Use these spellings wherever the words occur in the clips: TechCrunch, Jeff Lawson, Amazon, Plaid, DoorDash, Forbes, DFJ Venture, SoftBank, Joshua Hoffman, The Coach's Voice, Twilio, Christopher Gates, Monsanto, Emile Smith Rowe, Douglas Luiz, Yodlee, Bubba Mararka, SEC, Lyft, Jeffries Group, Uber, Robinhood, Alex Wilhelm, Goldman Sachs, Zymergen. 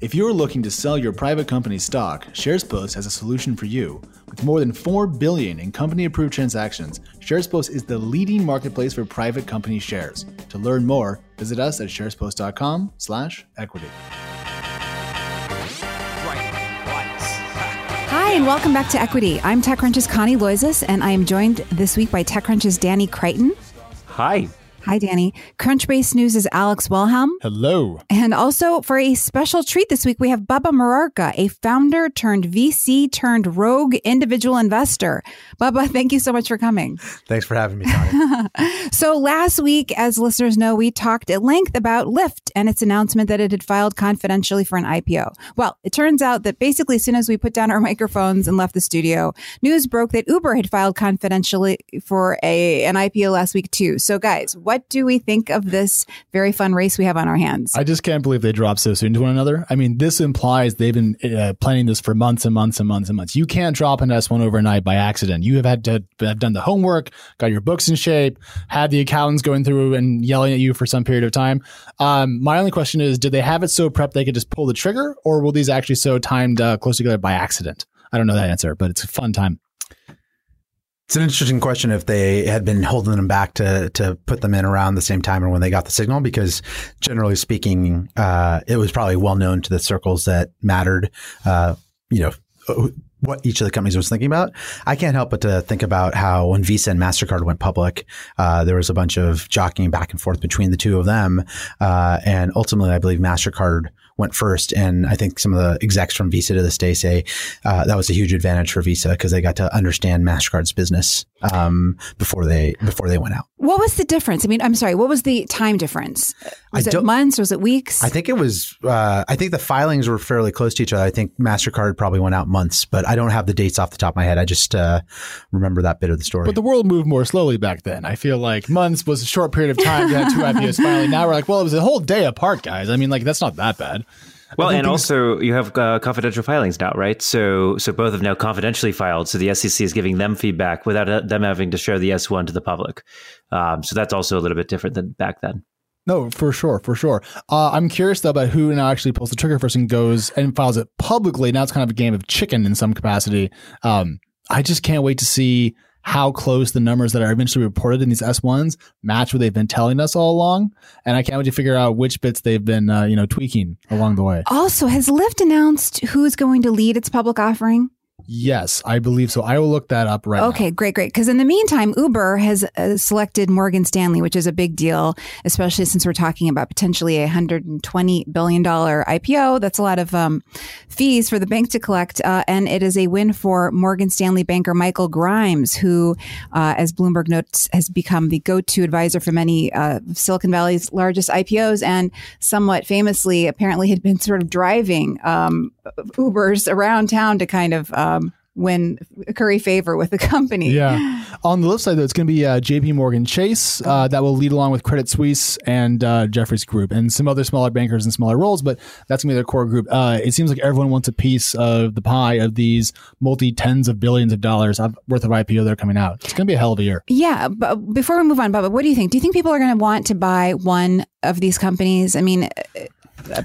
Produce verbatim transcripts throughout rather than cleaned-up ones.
If you're looking to sell your private company stock, SharesPost has a solution for you. With more than four billion dollars in company-approved transactions, SharesPost is the leading marketplace for private company shares. To learn more, visit us at sharespost dot com slash equity. Hi, and welcome back to Equity. I'm TechCrunch's Connie Loizos, and I am joined this week by TechCrunch's Danny Crichton. Hi. Hi, Danny. Crunchbase News' Alex Wilhelm. Hello. And also for a special treat this week, we have Bubba Mararka, a founder turned V C turned rogue individual investor. Bubba, thank you so much for coming. Thanks for having me, Connie. So last week, as listeners know, we talked at length about Lyft and its announcement that it had filed confidentially for an I P O. Well, it turns out that basically as soon as we put down our microphones and left the studio, news broke that Uber had filed confidentially for a an I P O last week too. So guys, what What do we think of this very fun race we have on our hands? I just can't believe they dropped so soon to one another. I mean, this implies they've been uh, planning this for months and months and months and months. You can't drop an S one overnight by accident. You have had to have done the homework, got your books in shape, had the accountants going through and yelling at you for some period of time. Um, my only question is, did they have it so prepped they could just pull the trigger, or were these actually so timed uh, close together by accident? I don't know that answer, but it's a fun time. It's an interesting question if they had been holding them back to to put them in around the same time or when they got the signal, because generally speaking, uh, it was probably well known to the circles that mattered, uh, you know, what each of the companies was thinking about. I can't help but to think about how when Visa and MasterCard went public, uh, there was a bunch of jockeying back and forth between the two of them. Uh, and ultimately, I believe MasterCard went first. And I think some of the execs from Visa to this day say uh, that was a huge advantage for Visa because they got to understand MasterCard's business um, before they before they went out. What was the difference? I mean, I'm sorry. What was the time difference? Was it months? Was it weeks? I think it was uh, – I think the filings were fairly close to each other. I think MasterCard probably went out months, but I don't have the dates off the top of my head. I just uh, remember that bit of the story. But the world moved more slowly back then. I feel like months was a short period of time to have two I P Os filing. Now we're like, well, it was a whole day apart, guys. I mean, like, that's not that bad. Well, and also you have uh, confidential filings now, right? So so both have now confidentially filed. So the S E C is giving them feedback without them having to share the S one to the public. Um, so that's also a little bit different than back then. No, for sure, for sure. Uh, I'm curious, though, about who now actually pulls the trigger first and goes and files it publicly. Now it's kind of a game of chicken in some capacity. Um, I just can't wait to see how close the numbers that are eventually reported in these S ones match what they've been telling us all along. And I can't wait to figure out which bits they've been, uh, you know, tweaking along the way. Also, has Lyft announced who's going to lead its public offering? Yes, I believe so. I will look that up right okay, now. Okay, great, great. Because in the meantime, Uber has uh, selected Morgan Stanley, which is a big deal, especially since we're talking about potentially a one hundred twenty billion dollars I P O. That's a lot of um, fees for the bank to collect. Uh, and it is a win for Morgan Stanley banker Michael Grimes, who, uh, as Bloomberg notes, has become the go-to advisor for many uh, Silicon Valley's largest I P Os and somewhat famously apparently had been sort of driving um, Ubers around town to kind of... Um, Um, win curry favor with the company. Yeah. On the Lyft side, though, it's going to be uh, JPMorgan Chase uh, that will lead along with Credit Suisse and uh, Jeffries Group and some other smaller bankers and smaller roles, but that's going to be their core group. Uh, it seems like everyone wants a piece of the pie of these multi-tens of billions of dollars worth of I P O that are coming out. It's going to be a hell of a year. Yeah. But before we move on, Bubba, what do you think? Do you think people are going to want to buy one of these companies? I mean...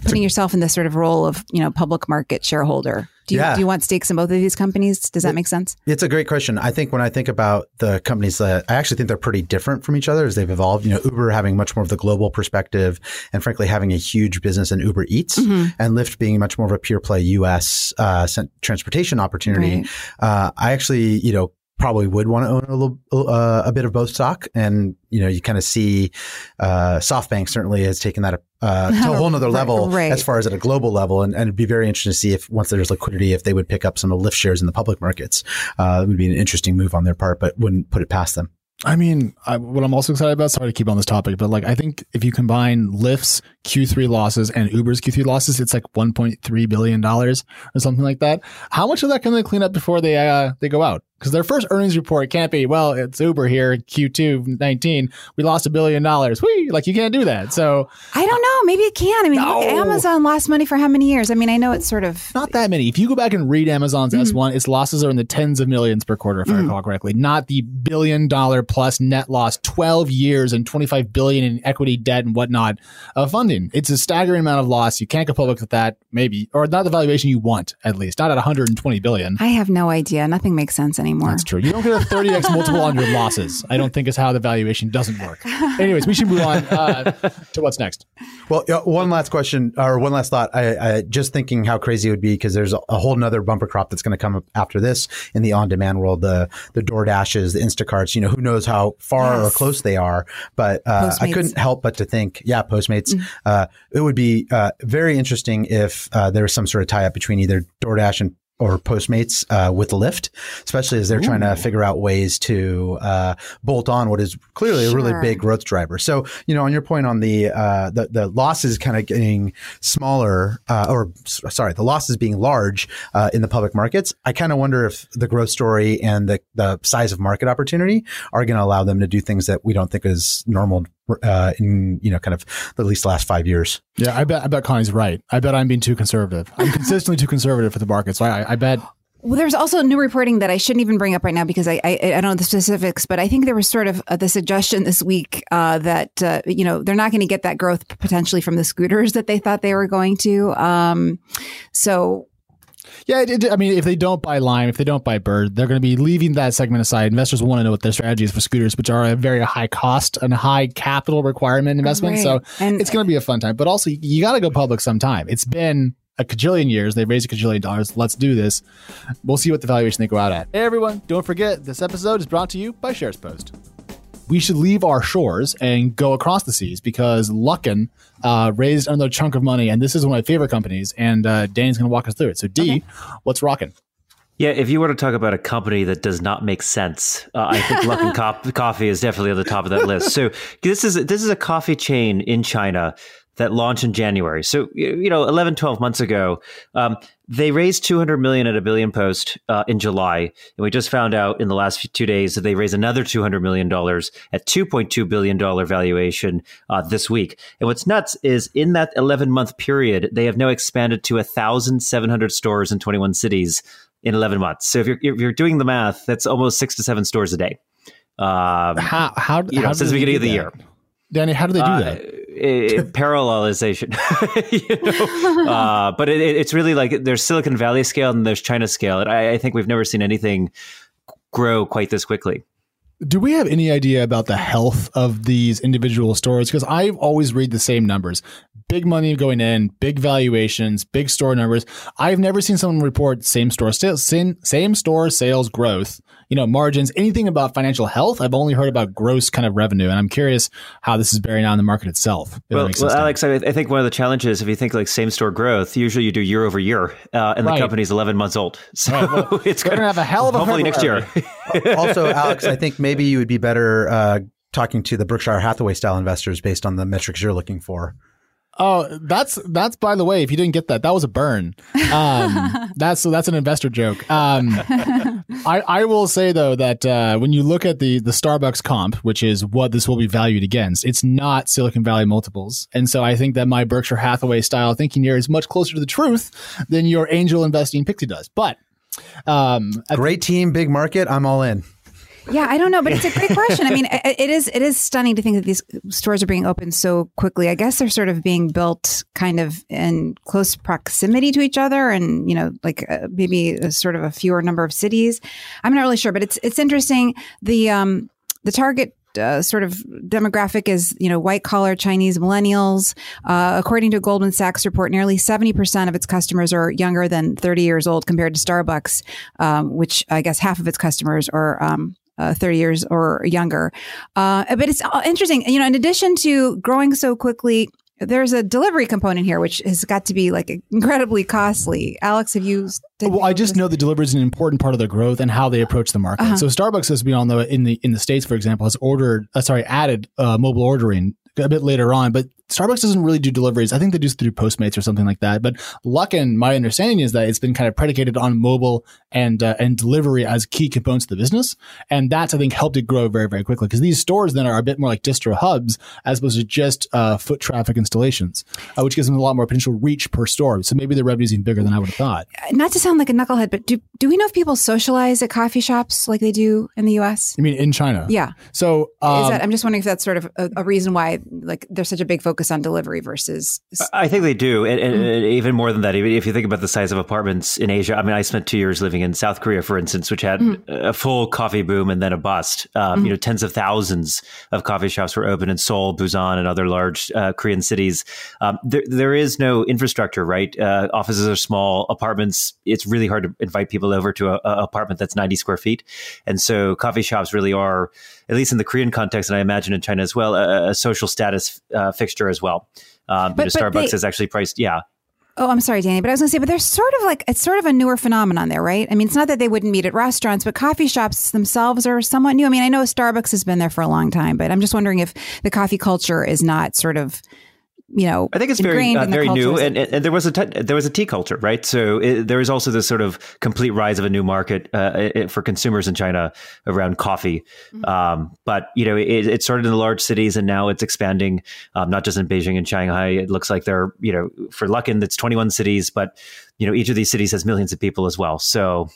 putting yourself in the sort of role of, you know, public market shareholder. Do you, yeah. do you want stakes in both of these companies? Does that it, make sense? It's a great question. I think when I think about the companies that I actually think they're pretty different from each other as they've evolved, you know, Uber having much more of the global perspective and frankly having a huge business in Uber Eats mm-hmm. and Lyft being much more of a pure play U S uh, transportation opportunity. Right. Uh, I actually, you know, probably would want to own a little, uh, a bit of both stock. And, you know, you kind of see uh, SoftBank certainly has taken that uh, to a whole nother level right, right. as far as at a global level. And, and it'd be very interesting to see if once there's liquidity, if they would pick up some of Lyft shares in the public markets. Uh, it would be an interesting move on their part, but wouldn't put it past them. I mean, I, what I'm also excited about, sorry to keep on this topic, but like I think if you combine Lyft's Q three losses and Uber's Q three losses, it's like one point three billion dollars or something like that. How much of that can they clean up before they uh, they go out? Because their first earnings report can't be, well, it's Uber here, Q two nineteen. We lost a billion dollars. Whee! Like, you can't do that. So I don't know. Maybe it can. I mean, no. Look, Amazon lost money for how many years? I mean, I know it's sort of... Not that many. If you go back and read Amazon's mm-hmm. S one, its losses are in the tens of millions per quarter, if mm-hmm. I recall correctly. Not the billion-dollar plus net loss, twelve years and twenty-five billion dollars in equity, debt, and whatnot of funding. It's a staggering amount of loss. You can't go public with that, maybe. Or not the valuation you want, at least. Not at one hundred twenty billion dollars. I have no idea. Nothing makes sense anymore. Anymore. That's true. You don't get a thirty x multiple on your losses. I don't think is how the valuation doesn't work. Anyways, we should move on uh, to what's next. Well, one last question or one last thought. I, I just thinking how crazy it would be because there's a whole nother bumper crop that's going to come up after this in the on-demand world. The the DoorDashes, the Instacarts. You know, who knows how far yes. or close they are. But uh, I couldn't help but to think, yeah, Postmates. Mm-hmm. Uh, it would be uh, very interesting if uh, there was some sort of tie-up between either DoorDash and or Postmates uh, with Lyft, especially as they're Ooh. trying to figure out ways to uh, bolt on what is clearly sure. a really big growth driver. So, you know, on your point on the uh, the, the losses kind of getting smaller, uh, or sorry, the losses being large uh, in the public markets, I kind of wonder if the growth story and the, the size of market opportunity are going to allow them to do things that we don't think is normal Uh, in, you know, kind of at least the last five years. Yeah, I bet I bet Connie's right. I bet I'm being too conservative. I'm consistently too conservative for the market. So I, I bet... Well, there's also new reporting that I shouldn't even bring up right now because I I, I don't know the specifics, but I think there was sort of uh, the suggestion this week uh, that, uh, you know, they're not going to get that growth potentially from the scooters that they thought they were going to. Um, so... Yeah, it, it, I mean, if they don't buy Lime, if they don't buy Bird, they're going to be leaving that segment aside. Investors want to know what their strategy is for scooters, which are a very high cost and high capital requirement investment. Right. So and, it's going to be a fun time. But also, you got to go public sometime. It's been a cajillion years. They've raised a cajillion dollars. Let's do this. We'll see what the valuation they go out at. Hey, everyone, don't forget, this episode is brought to you by SharesPost. We should leave our shores and go across the seas because Luckin uh, raised another chunk of money, and this is one of my favorite companies, and uh, Danny's going to walk us through it. So, D, okay. What's rocking? Yeah, if you were to talk about a company that does not make sense, uh, I think Luckin Co- Coffee is definitely at the top of that list. So this is this is a coffee chain in China that launched in January. So, you know, eleven, twelve months ago, um, they raised two hundred million dollars at a billion post uh, in July. And we just found out in the last few, two days that they raised another two hundred million dollars at two point two billion dollars valuation uh, this week. And what's nuts is in that eleven month period, they have now expanded to one thousand seven hundred stores in twenty-one cities in eleven months. So if you're, if you're doing the math, that's almost six to seven stores a day. Um, how, how, you know, how since the beginning of the year. Danny, how do they do uh, that? It, parallelization, you know? uh, but it, it's really like there's Silicon Valley scale and there's China scale. And I, I think we've never seen anything grow quite this quickly. Do we have any idea about the health of these individual stores? Because I've always read the same numbers. Big money going in, big valuations, big store numbers. I've never seen someone report same store sales, same, same store sales growth, you know, margins, anything about financial health. I've only heard about gross kind of revenue. And I'm curious how this is bearing out in the market itself. Well, well Alex, I, I think one of the challenges, if you think like same store growth, usually you do year over year uh, and right. the company's eleven months old. So right. well, it's going to have a hell of a hopefully next year. Also, Alex, I think maybe Maybe you would be better uh, talking to the Berkshire Hathaway style investors based on the metrics you're looking for. Oh, that's that's by the way, if you didn't get that, that was a burn. Um, that's so that's an investor joke. Um, I, I will say, though, that uh, when you look at the the Starbucks comp, which is what this will be valued against, it's not Silicon Valley multiples. And so I think that my Berkshire Hathaway style thinking here is much closer to the truth than your angel investing pixie does. But um, great team, big market. I'm all in. Yeah, I don't know, but it's a great question. I mean, it is it is stunning to think that these stores are being opened so quickly. I guess they're sort of being built kind of in close proximity to each other, and you know, like uh, maybe a sort of a fewer number of cities. I'm not really sure, but it's it's interesting. The um the target Uh, sort of demographic is, you know, white collar Chinese millennials. Uh, according to a Goldman Sachs report, nearly seventy percent of its customers are younger than thirty years old compared to Starbucks, um, which I guess half of its customers are um, uh, thirty years or younger. Uh, but it's interesting, you know, in addition to growing so quickly, there's a delivery component here, which has got to be like incredibly costly. Alex, have you? Well, I just know that delivery is an important part of their growth and how they approach the market. Uh-huh. So Starbucks, as we all know, in the in the States, for example, has ordered, uh, sorry, added uh, mobile ordering a bit later on, but Starbucks doesn't really do deliveries. I think they do through Postmates or something like that. But Luckin, my understanding is that it's been kind of predicated on mobile and uh, and delivery as key components of the business. And that's, I think, helped it grow very, very quickly, because these stores then are a bit more like distro hubs as opposed to just uh, foot traffic installations, uh, which gives them a lot more potential reach per store. So maybe the revenue's even bigger than I would have thought. Not to sound like a knucklehead, but do, do we know if people socialize at coffee shops like they do in the U S? You mean in China? Yeah. So um, Is that, I'm just wondering if that's sort of a, a reason why like there's such a big focus on delivery versus... I think they do. And, and mm-hmm. even more than that, even if you think about the size of apartments in Asia, I mean, I spent two years living in South Korea, for instance, which had mm-hmm. a full coffee boom and then a bust. Um, mm-hmm. You know, tens of thousands of coffee shops were open in Seoul, Busan, and other large uh, Korean cities. Um, there, there is no infrastructure, right? Uh, offices are small, apartments. It's really hard to invite people over to an apartment that's ninety square feet. And so coffee shops really are, at least in the Korean context, and I imagine in China as well, a, a social status uh, fixture as well. Um, but, you know, but Starbucks they, is actually priced, yeah. Oh, I'm sorry, Danny, but I was going to say, but there's sort of like, it's sort of a newer phenomenon there, right? I mean, it's not that they wouldn't meet at restaurants, but coffee shops themselves are somewhat new. I mean, I know Starbucks has been there for a long time, but I'm just wondering if the coffee culture is not sort of... You know, I think it's very, uh, very new, and, and, and there was a t- there was a tea culture, right? So it, there is also this sort of complete rise of a new market uh, it, for consumers in China around coffee. Mm-hmm. Um, but you know, it, it started in the large cities, and now it's expanding, um, not just in Beijing and Shanghai. It looks like there, you know, for Luckin, it's twenty-one cities, but you know, each of these cities has millions of people as well. So,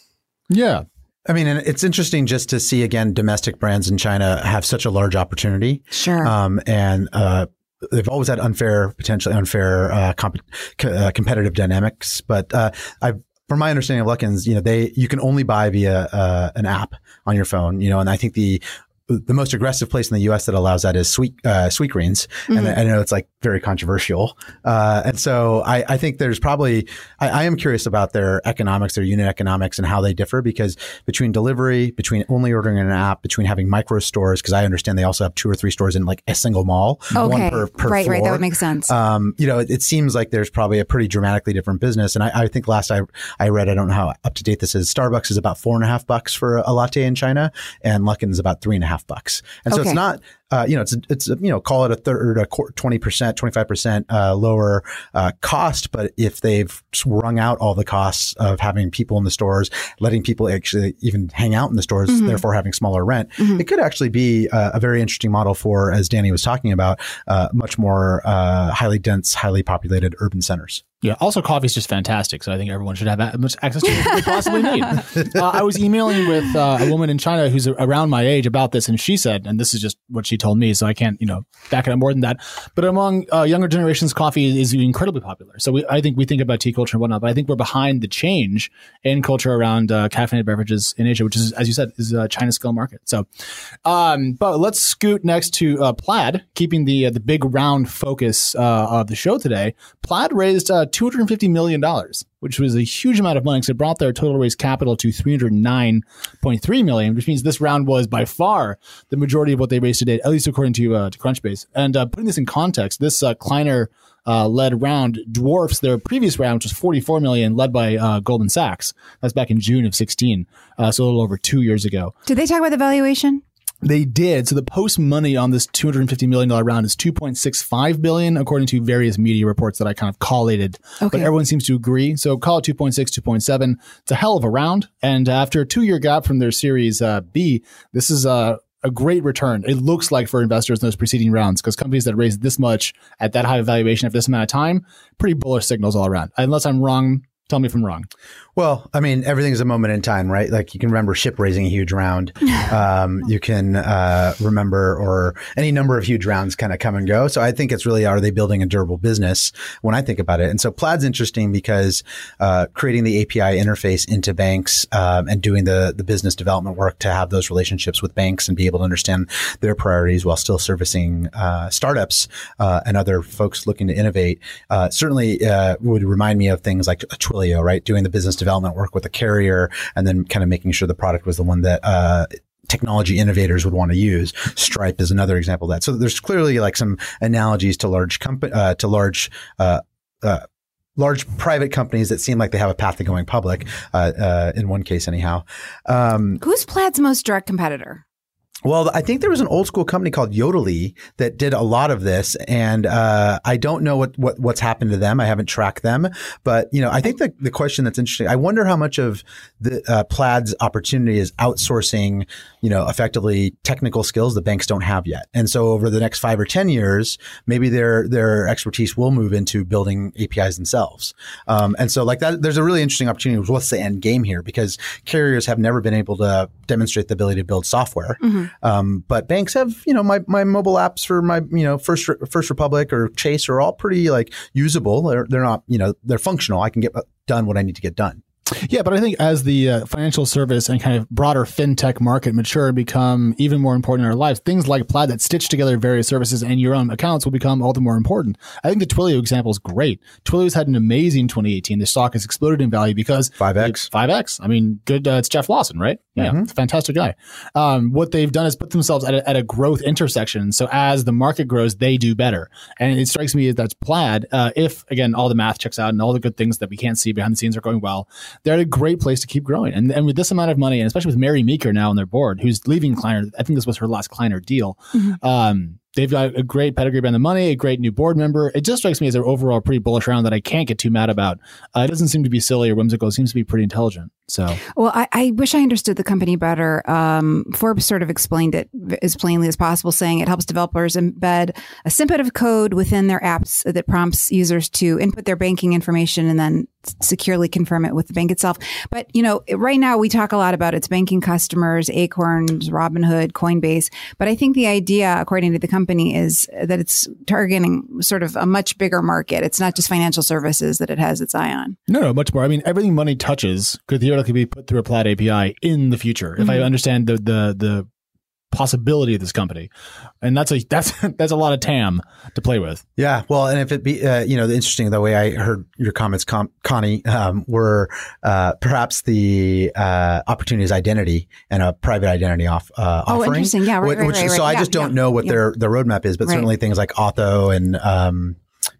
yeah. I mean, and it's interesting just to see again domestic brands in China have such a large opportunity. Sure. Um, and uh, They've always had unfair, potentially unfair uh, comp- uh, competitive dynamics. But uh, I, from my understanding of Luckin's, you know, they you can only buy via uh, an app on your phone, you know, and I think the the most aggressive place in the U S that allows that is Sweet uh, Sweetgreen's, mm-hmm. and I know it's like very controversial. Uh, and so I, I think there's probably I, I am curious about their economics, their unit economics, and how they differ, because between delivery, between only ordering in an app, between having micro stores, because I understand they also have two or three stores in like a single mall, okay. one per, per right, floor. Right, that would make sense. Um, you know, it, it seems like there's probably a pretty dramatically different business, and I, I think last I I read, I don't know how up to date this is. Starbucks is about four and a half bucks for a latte in China, and Luckin is about three and a half. Half bucks, and okay. so it's not, uh, you know, it's it's you know, call it a third, a twenty percent, twenty five percent lower uh, cost. But if they've wrung out all the costs of having people in the stores, letting people actually even hang out in the stores, mm-hmm. therefore having smaller rent, mm-hmm. it could actually be uh, a very interesting model for, as Danny was talking about, uh, much more uh, highly dense, highly populated urban centers. Yeah. Also, coffee is just fantastic. So I think everyone should have as much access to it as they possibly need. Uh, I was emailing with uh, a woman in China who's around my age about this. And she said, and this is just what she told me, so I can't, you know, back it up more than that. But among uh, younger generations, coffee is incredibly popular. So we, I think we think about tea culture and whatnot, but I think we're behind the change in culture around uh, caffeinated beverages in Asia, which is, as you said, is a China scale market. So, um, but let's scoot next to uh, Plaid, keeping the, uh, the big round focus uh, of the show today. Plaid raised uh, two hundred fifty million dollars, which was a huge amount of money, because it brought their total raised capital to three hundred nine point three million dollars, which means this round was by far the majority of what they raised today, at least according to uh, to Crunchbase. And uh, putting this in context, this uh, Kleiner uh, led round dwarfs their previous round, which was forty-four million dollars, led by uh, Goldman Sachs. That's back in June of sixteen, uh, so a little over two years ago. Did they talk about the valuation? They did. So the post money on this two hundred fifty million dollars round is two point six five billion dollars, according to various media reports that I kind of collated. Okay. But everyone seems to agree. So call it two point six, two point seven. It's a hell of a round. And after a two-year gap from their Series uh, B, this is a, a great return. It looks like for investors in those preceding rounds, because companies that raise this much at that high valuation at this amount of time, pretty bullish signals all around. Unless I'm wrong. Tell me if I'm wrong. Well, I mean, everything's a moment in time, right? Like you can remember Ship raising a huge round. Um, you can uh, remember or any number of huge rounds kind of come and go. So I think it's really, are they building a durable business when I think about it? And so Plaid's interesting because uh, creating the A P I interface into banks um, and doing the, the business development work to have those relationships with banks and be able to understand their priorities while still servicing uh, startups uh, and other folks looking to innovate uh, certainly uh, would remind me of things like a Twilio, right? Doing the business development work with a carrier and then kind of making sure the product was the one that uh, technology innovators would want to use. Stripe is another example of that. So there's clearly like some analogies to large company, uh, to large, uh, uh, large private companies that seem like they have a path to going public uh, uh, in one case anyhow. Um, Who's Plaid's most direct competitor? Well, I think there was an old school company called Yodlee that did a lot of this, and uh, I don't know what, what what's happened to them. I haven't tracked them, but you know, I think the the question that's interesting. I wonder how much of the uh, Plaid's opportunity is outsourcing, you know, effectively technical skills the banks don't have yet. And so over the next five or ten years, maybe their their expertise will move into building A P Is themselves. Um, and so like that, there's a really interesting opportunity with what's the end game here, because carriers have never been able to demonstrate the ability to build software. Mm-hmm. Um, but banks have, you know, my, my mobile apps for my, you know, First First Republic or Chase are all pretty like usable. They're, they're not, you know, they're functional. I can get done what I need to get done. Yeah, but I think as the uh, financial service and kind of broader fintech market mature and become even more important in our lives, things like Plaid that stitch together various services and your own accounts will become all the more important. I think the Twilio example is great. Twilio's had an amazing twenty eighteen. The stock has exploded in value because five X. five X. I mean, good. Uh, it's Jeff Lawson, right? Yeah, mm-hmm. It's a fantastic guy. Um, what they've done is put themselves at a, at a growth intersection. So as the market grows, they do better. And it strikes me that that's Plaid. Uh, if, again, all the math checks out and all the good things that we can't see behind the scenes are going well, they're a great place to keep growing. And and with this amount of money, and especially with Mary Meeker now on their board, who's leaving Kleiner, I think this was her last Kleiner deal. Mm-hmm. Um, they've got a great pedigree behind the money, a great new board member. It just strikes me as an overall pretty bullish round that I can't get too mad about. Uh, it doesn't seem to be silly or whimsical. It seems to be pretty intelligent. So, well, I, I wish I understood the company better. Um, Forbes sort of explained it as plainly as possible, saying it helps developers embed a snippet of code within their apps that prompts users to input their banking information and then securely confirm it with the bank itself. But, you know, right now we talk a lot about its banking customers, Acorns, Robinhood, Coinbase. But I think the idea, according to the company, is that it's targeting sort of a much bigger market. It's not just financial services that it has its eye on. No, no, much more. I mean, everything money touches could theoretically be put through a Plaid A P I in the future, mm-hmm. if I understand the the the possibility of this company. And that's a that's that's a lot of T A M to play with. Yeah, well, and if it be uh, you know, the interesting the way I heard your comments, Com- Connie, um, were uh, perhaps the uh, opportunity is identity and a private identity off uh, offering. Oh, interesting. Yeah, right, which, right, right, which, right. So I yeah, just don't yeah, know what yeah. their their roadmap is, but right. certainly things like Auth zero and um,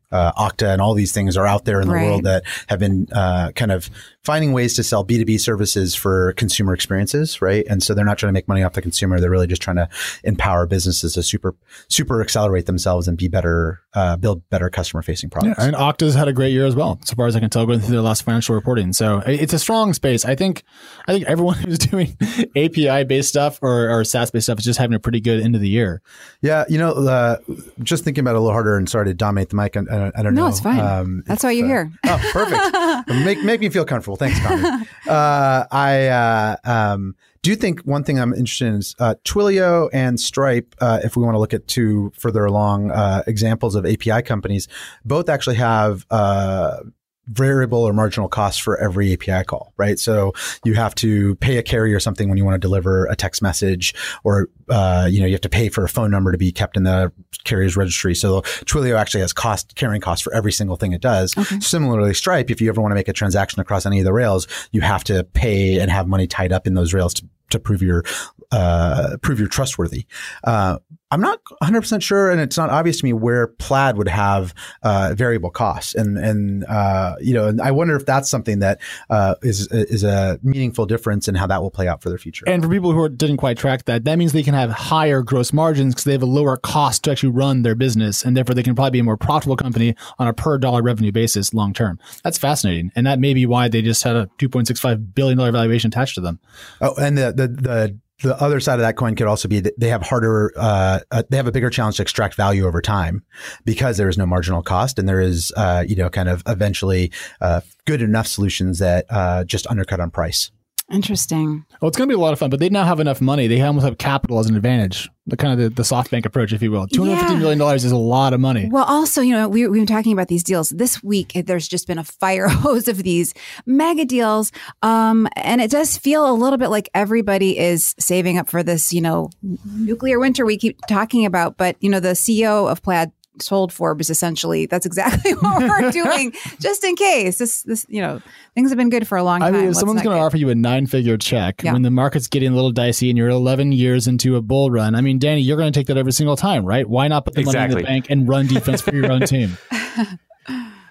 uh, Okta and all these things are out there in the right. world that have been uh, kind of finding ways to sell B two B services for consumer experiences, right? And so they're not trying to make money off the consumer. They're really just trying to empower businesses to super, super accelerate themselves and be better, uh, build better customer facing products. Yeah, and Okta's had a great year as well, so far as I can tell, going through their last financial reporting. So it's a strong space. I think, I think everyone who's doing A P I based stuff or, or SaaS based stuff is just having a pretty good end of the year. Yeah. You know, uh, just thinking about it a little harder, and sorry to dominate the mic. I, I, I don't no, know. No, it's fine. Um, That's why you're uh, here. Oh, perfect. make, make me feel comfortable. Thanks, Connie. uh, I uh, um, do think one thing I'm interested in is uh, Twilio and Stripe, uh, if we want to look at two further along uh, examples of A P I companies, both actually have uh, variable or marginal costs for every A P I call, right? So you have to pay a carrier something when you want to deliver a text message, or uh, you know, you have to pay for a phone number to be kept in the carrier's registry. So Twilio actually has cost carrying costs for every single thing it does. Okay. Similarly, Stripe, if you ever want to make a transaction across any of the rails, you have to pay and have money tied up in those rails to, to prove your uh, prove you're trustworthy. Uh, I'm not one hundred percent sure, and it's not obvious to me where Plaid would have uh, variable costs, and and uh, you know, and I wonder if that's something that uh, is is a meaningful difference in how that will play out for their future. And for people who didn't quite track that, that means they can have higher gross margins because they have a lower cost to actually run their business, and therefore they can probably be a more profitable company on a per dollar revenue basis long term. That's fascinating, and that may be why they just had a two point six five billion dollars valuation attached to them. Oh, and the the the. The other side of that coin could also be that they have harder, uh, uh, they have a bigger challenge to extract value over time because there is no marginal cost, and there is, uh, you know, kind of eventually uh, good enough solutions that uh, just undercut on price. Interesting. Well, it's going to be a lot of fun, but they now have enough money. They almost have capital as an advantage, the kind of the, the SoftBank approach, if you will. two hundred fifty million dollars is a lot of money. Well, also, you know, we, we've been talking about these deals. This week, there's just been a fire hose of these mega deals. Um, and it does feel a little bit like everybody is saving up for this, you know, nuclear winter we keep talking about. But, you know, the C E O of Plaid told Forbes essentially that's exactly what we're doing, just in case this, this, you know, things have been good for a long time. I mean, if someone's going to offer you a nine-figure check yeah. when the market's getting a little dicey and you're eleven years into a bull run, I mean, Danny, you're going to take that every single time, right? Why not put the exactly. money in the bank and run defense for your own team?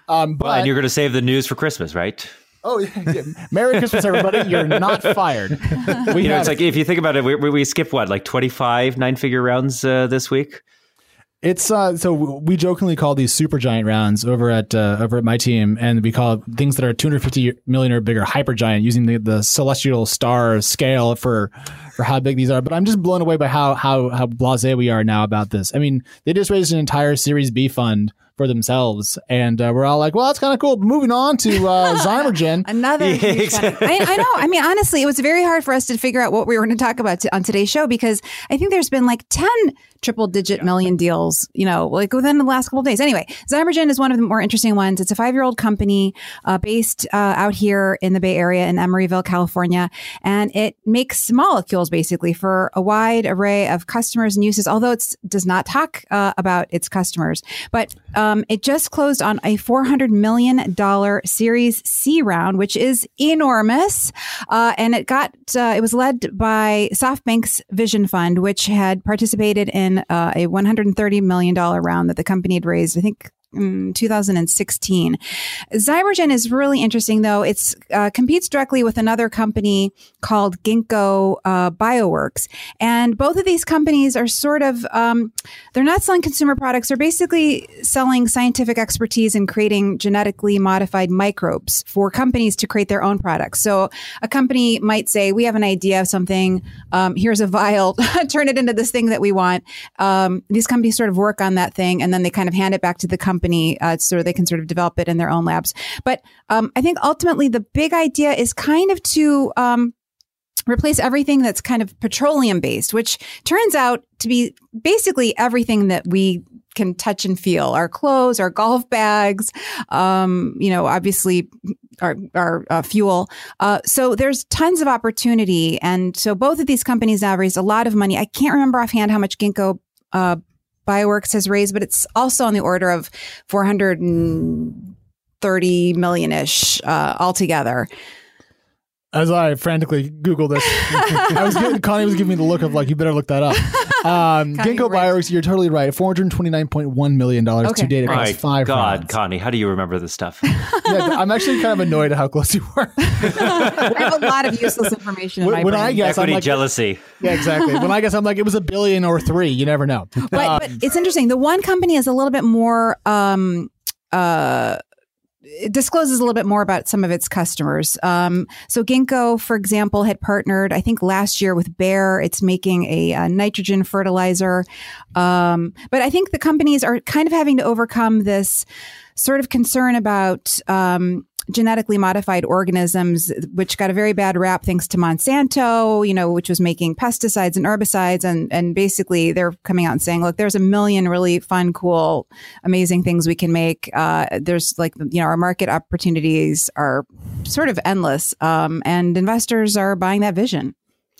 Um, but well, and you're going to save the news for Christmas, right? Oh, yeah, yeah. Merry Christmas, everybody. You're not fired. We you know, it's like, if you think about it, we, we skip what, like twenty-five nine-figure rounds uh, this week? It's uh, so we jokingly call these super giant rounds over at uh, over at my team, and we call things that are two hundred fifty million or bigger hypergiant, using the, the celestial star scale for for how big these are. But I'm just blown away by how how how blasé we are now about this. I mean, they just raised an entire Series B fund for themselves, and uh, we're all like, well, that's kind of cool. But moving on to uh, Zymergen. Another yeah, huge exactly. I, I know. I mean, honestly, it was very hard for us to figure out what we were going to talk about t- on today's show, because I think there's been like ten triple-digit yeah. million deals, you know, like within the last couple of days. Anyway, Zymergen is one of the more interesting ones. It's a five-year-old company uh, based uh, out here in the Bay Area in Emeryville, California, and it makes molecules basically for a wide array of customers and uses, although it does not talk uh, about its customers. But uh, Um, it just closed on a four hundred million dollars Series C round, which is enormous. Uh, and it got uh, it was led by SoftBank's Vision Fund, which had participated in uh, a one hundred thirty million dollars round that the company had raised, I think, in two thousand sixteen. Zymergen is really interesting, though. It uh, competes directly with another company called Ginkgo uh, Bioworks. And both of these companies are sort of, um, they're not selling consumer products. They're basically selling scientific expertise in creating genetically modified microbes for companies to create their own products. So a company might say, we have an idea of something. Um, here's a vial. Turn it into this thing that we want. Um, these companies sort of work on that thing, and then they kind of hand it back to the company. Company, uh, so they can sort of develop it in their own labs. But um, I think ultimately the big idea is kind of to um, replace everything that's kind of petroleum based, which turns out to be basically everything that we can touch and feel: our clothes, our golf bags, um, you know, obviously our, our uh, fuel. Uh, so there's tons of opportunity. And so both of these companies now raised a lot of money. I can't remember offhand how much Ginkgo uh, Bioworks has raised, but it's also on the order of four hundred thirty million-ish uh, altogether. As I frantically Googled this, I was getting, Connie was giving me the look of like, you better look that up. Um, Ginkgo Bioworks, you're totally right. four hundred twenty-nine point one million dollars okay. to date across oh five God, rounds. Connie, how do you remember this stuff? Yeah, I'm actually kind of annoyed at how close you were. I have a lot of useless information in when, my when brain. I guess, equity I'm like, jealousy. Yeah, exactly. When I guess I'm like, it was a billion or three. You never know. But, um, but it's interesting. The one company is a little bit more... Um, uh, It discloses a little bit more about some of its customers. Um, so Ginkgo, for example, had partnered, I think, last year with Bayer. It's making a, a nitrogen fertilizer. Um, but I think the companies are kind of having to overcome this sort of concern about um, genetically modified organisms, which got a very bad rap thanks to Monsanto, you know, which was making pesticides and herbicides. And, and basically they're coming out and saying, look, there's a million really fun, cool, amazing things we can make. Uh, there's like, you know, our market opportunities are sort of endless. Um, and investors are buying that vision.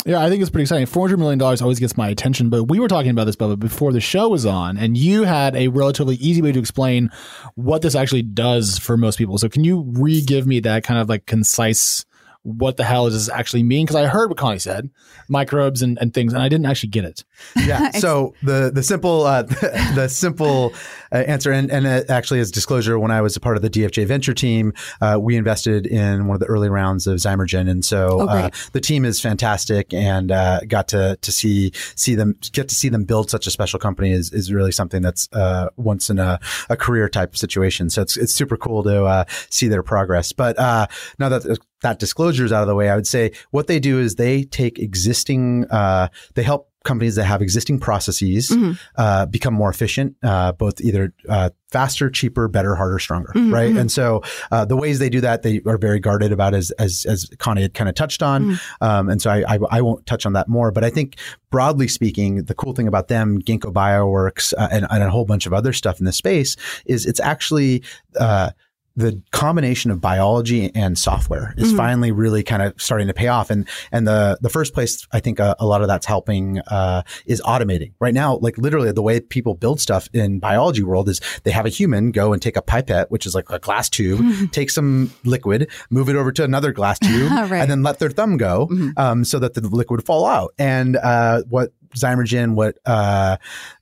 Yeah, I think it's pretty exciting. four hundred million dollars always gets my attention, but we were talking about this, Bubba, before the show was on, and you had a relatively easy way to explain what this actually does for most people. So can you re-give me that kind of like concise, what the hell does this actually mean? Because I heard what Connie said, microbes and, and things, and I didn't actually get it. Yeah, so the the simple uh, the, the simple uh, answer, and, and uh, actually as disclosure, when I was a part of the D F J venture team, uh, we invested in one of the early rounds of Zymergen. And so oh, uh, the team is fantastic, and uh, got to to see see them, get to see them build such a special company is, is really something that's uh, once in a, a career type situation. So it's it's super cool to uh, see their progress. But uh, now that that disclosure is out of the way, I would say what they do is they take existing, uh, they help companies that have existing processes mm-hmm. uh, become more efficient, uh, both either uh, faster, cheaper, better, harder, stronger, mm-hmm. right? And so uh, the ways they do that, they are very guarded about, as as, as Connie had kind of touched on. Mm-hmm. Um, and so I, I I won't touch on that more. But I think broadly speaking, the cool thing about them, Ginkgo Bioworks, uh, and, and a whole bunch of other stuff in this space is it's actually uh, – the combination of biology and software is mm-hmm. finally really kind of starting to pay off. And, and the, the first place I think a, a lot of that's helping, uh, is automating right now. Like literally the way people build stuff in biology world is they have a human go and take a pipette, which is like a glass tube, mm-hmm. take some liquid, move it over to another glass tube right. and then let their thumb go, mm-hmm. um, so that the liquid fall out. And, uh, what, Zymergen, what uh,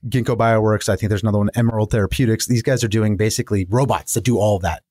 Ginkgo Bioworks, I think there's another one, Emerald Therapeutics. These guys are doing basically robots that do all of that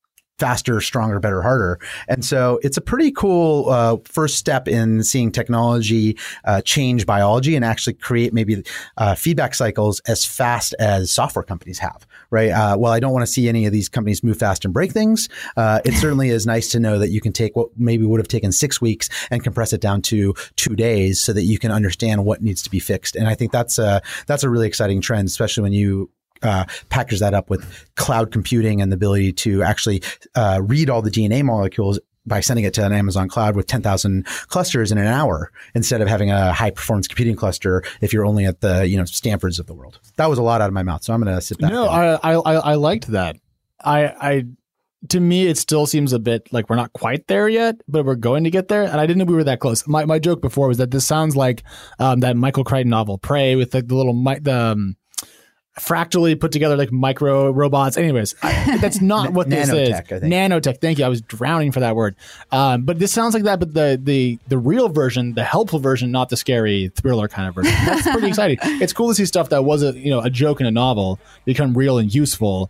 faster, stronger, better, harder. And so it's a pretty cool uh, first step in seeing technology uh, change biology and actually create maybe uh, feedback cycles as fast as software companies have, right? Uh, well, I don't want to see any of these companies move fast and break things. Uh, it certainly is nice to know that you can take what maybe would have taken six weeks and compress it down to two days so that you can understand what needs to be fixed. And I think that's a, that's a really exciting trend, especially when you Uh, package that up with cloud computing and the ability to actually uh, read all the D N A molecules by sending it to an Amazon cloud with ten thousand clusters in an hour instead of having a high performance computing cluster if you're only at the, you know, Stanfords of the world. That was a lot out of my mouth, so I'm going to sit back. No, I, I I liked that. I I to me it still seems a bit like we're not quite there yet, but we're going to get there. And I didn't know we were that close. My my joke before was that this sounds like um, that Michael Crichton novel Prey with the, the little mi- the. Um, fractally put together like micro robots. Anyways, I, that's not what this is. Nanotech, I think. Nanotech. Thank you. I was drowning for that word. Um, but this sounds like that, but the the the real version, the helpful version, not the scary thriller kind of version. That's pretty exciting. It's cool to see stuff that was a you know a joke in a novel become real and useful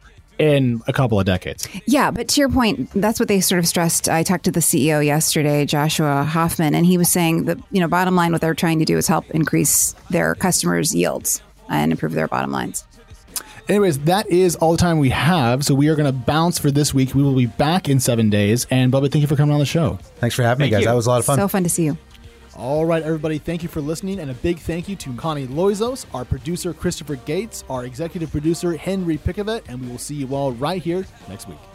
in a couple of decades. Yeah, but to your point, that's what they sort of stressed. I talked to the C E O yesterday, Joshua Hoffman, and he was saying that you know bottom line, what they're trying to do is help increase their customers' yields and improve their bottom lines. Anyways, that is all the time we have. So we are going to bounce for this week. We will be back in seven days. And Bubba, thank you for coming on the show. Thanks for having me, guys. That was a lot of fun. So fun to see you. All right, everybody. Thank you for listening. And a big thank you to Connie Loizos, our producer, Christopher Gates, our executive producer, Henry Picavett. And we will see you all right here next week.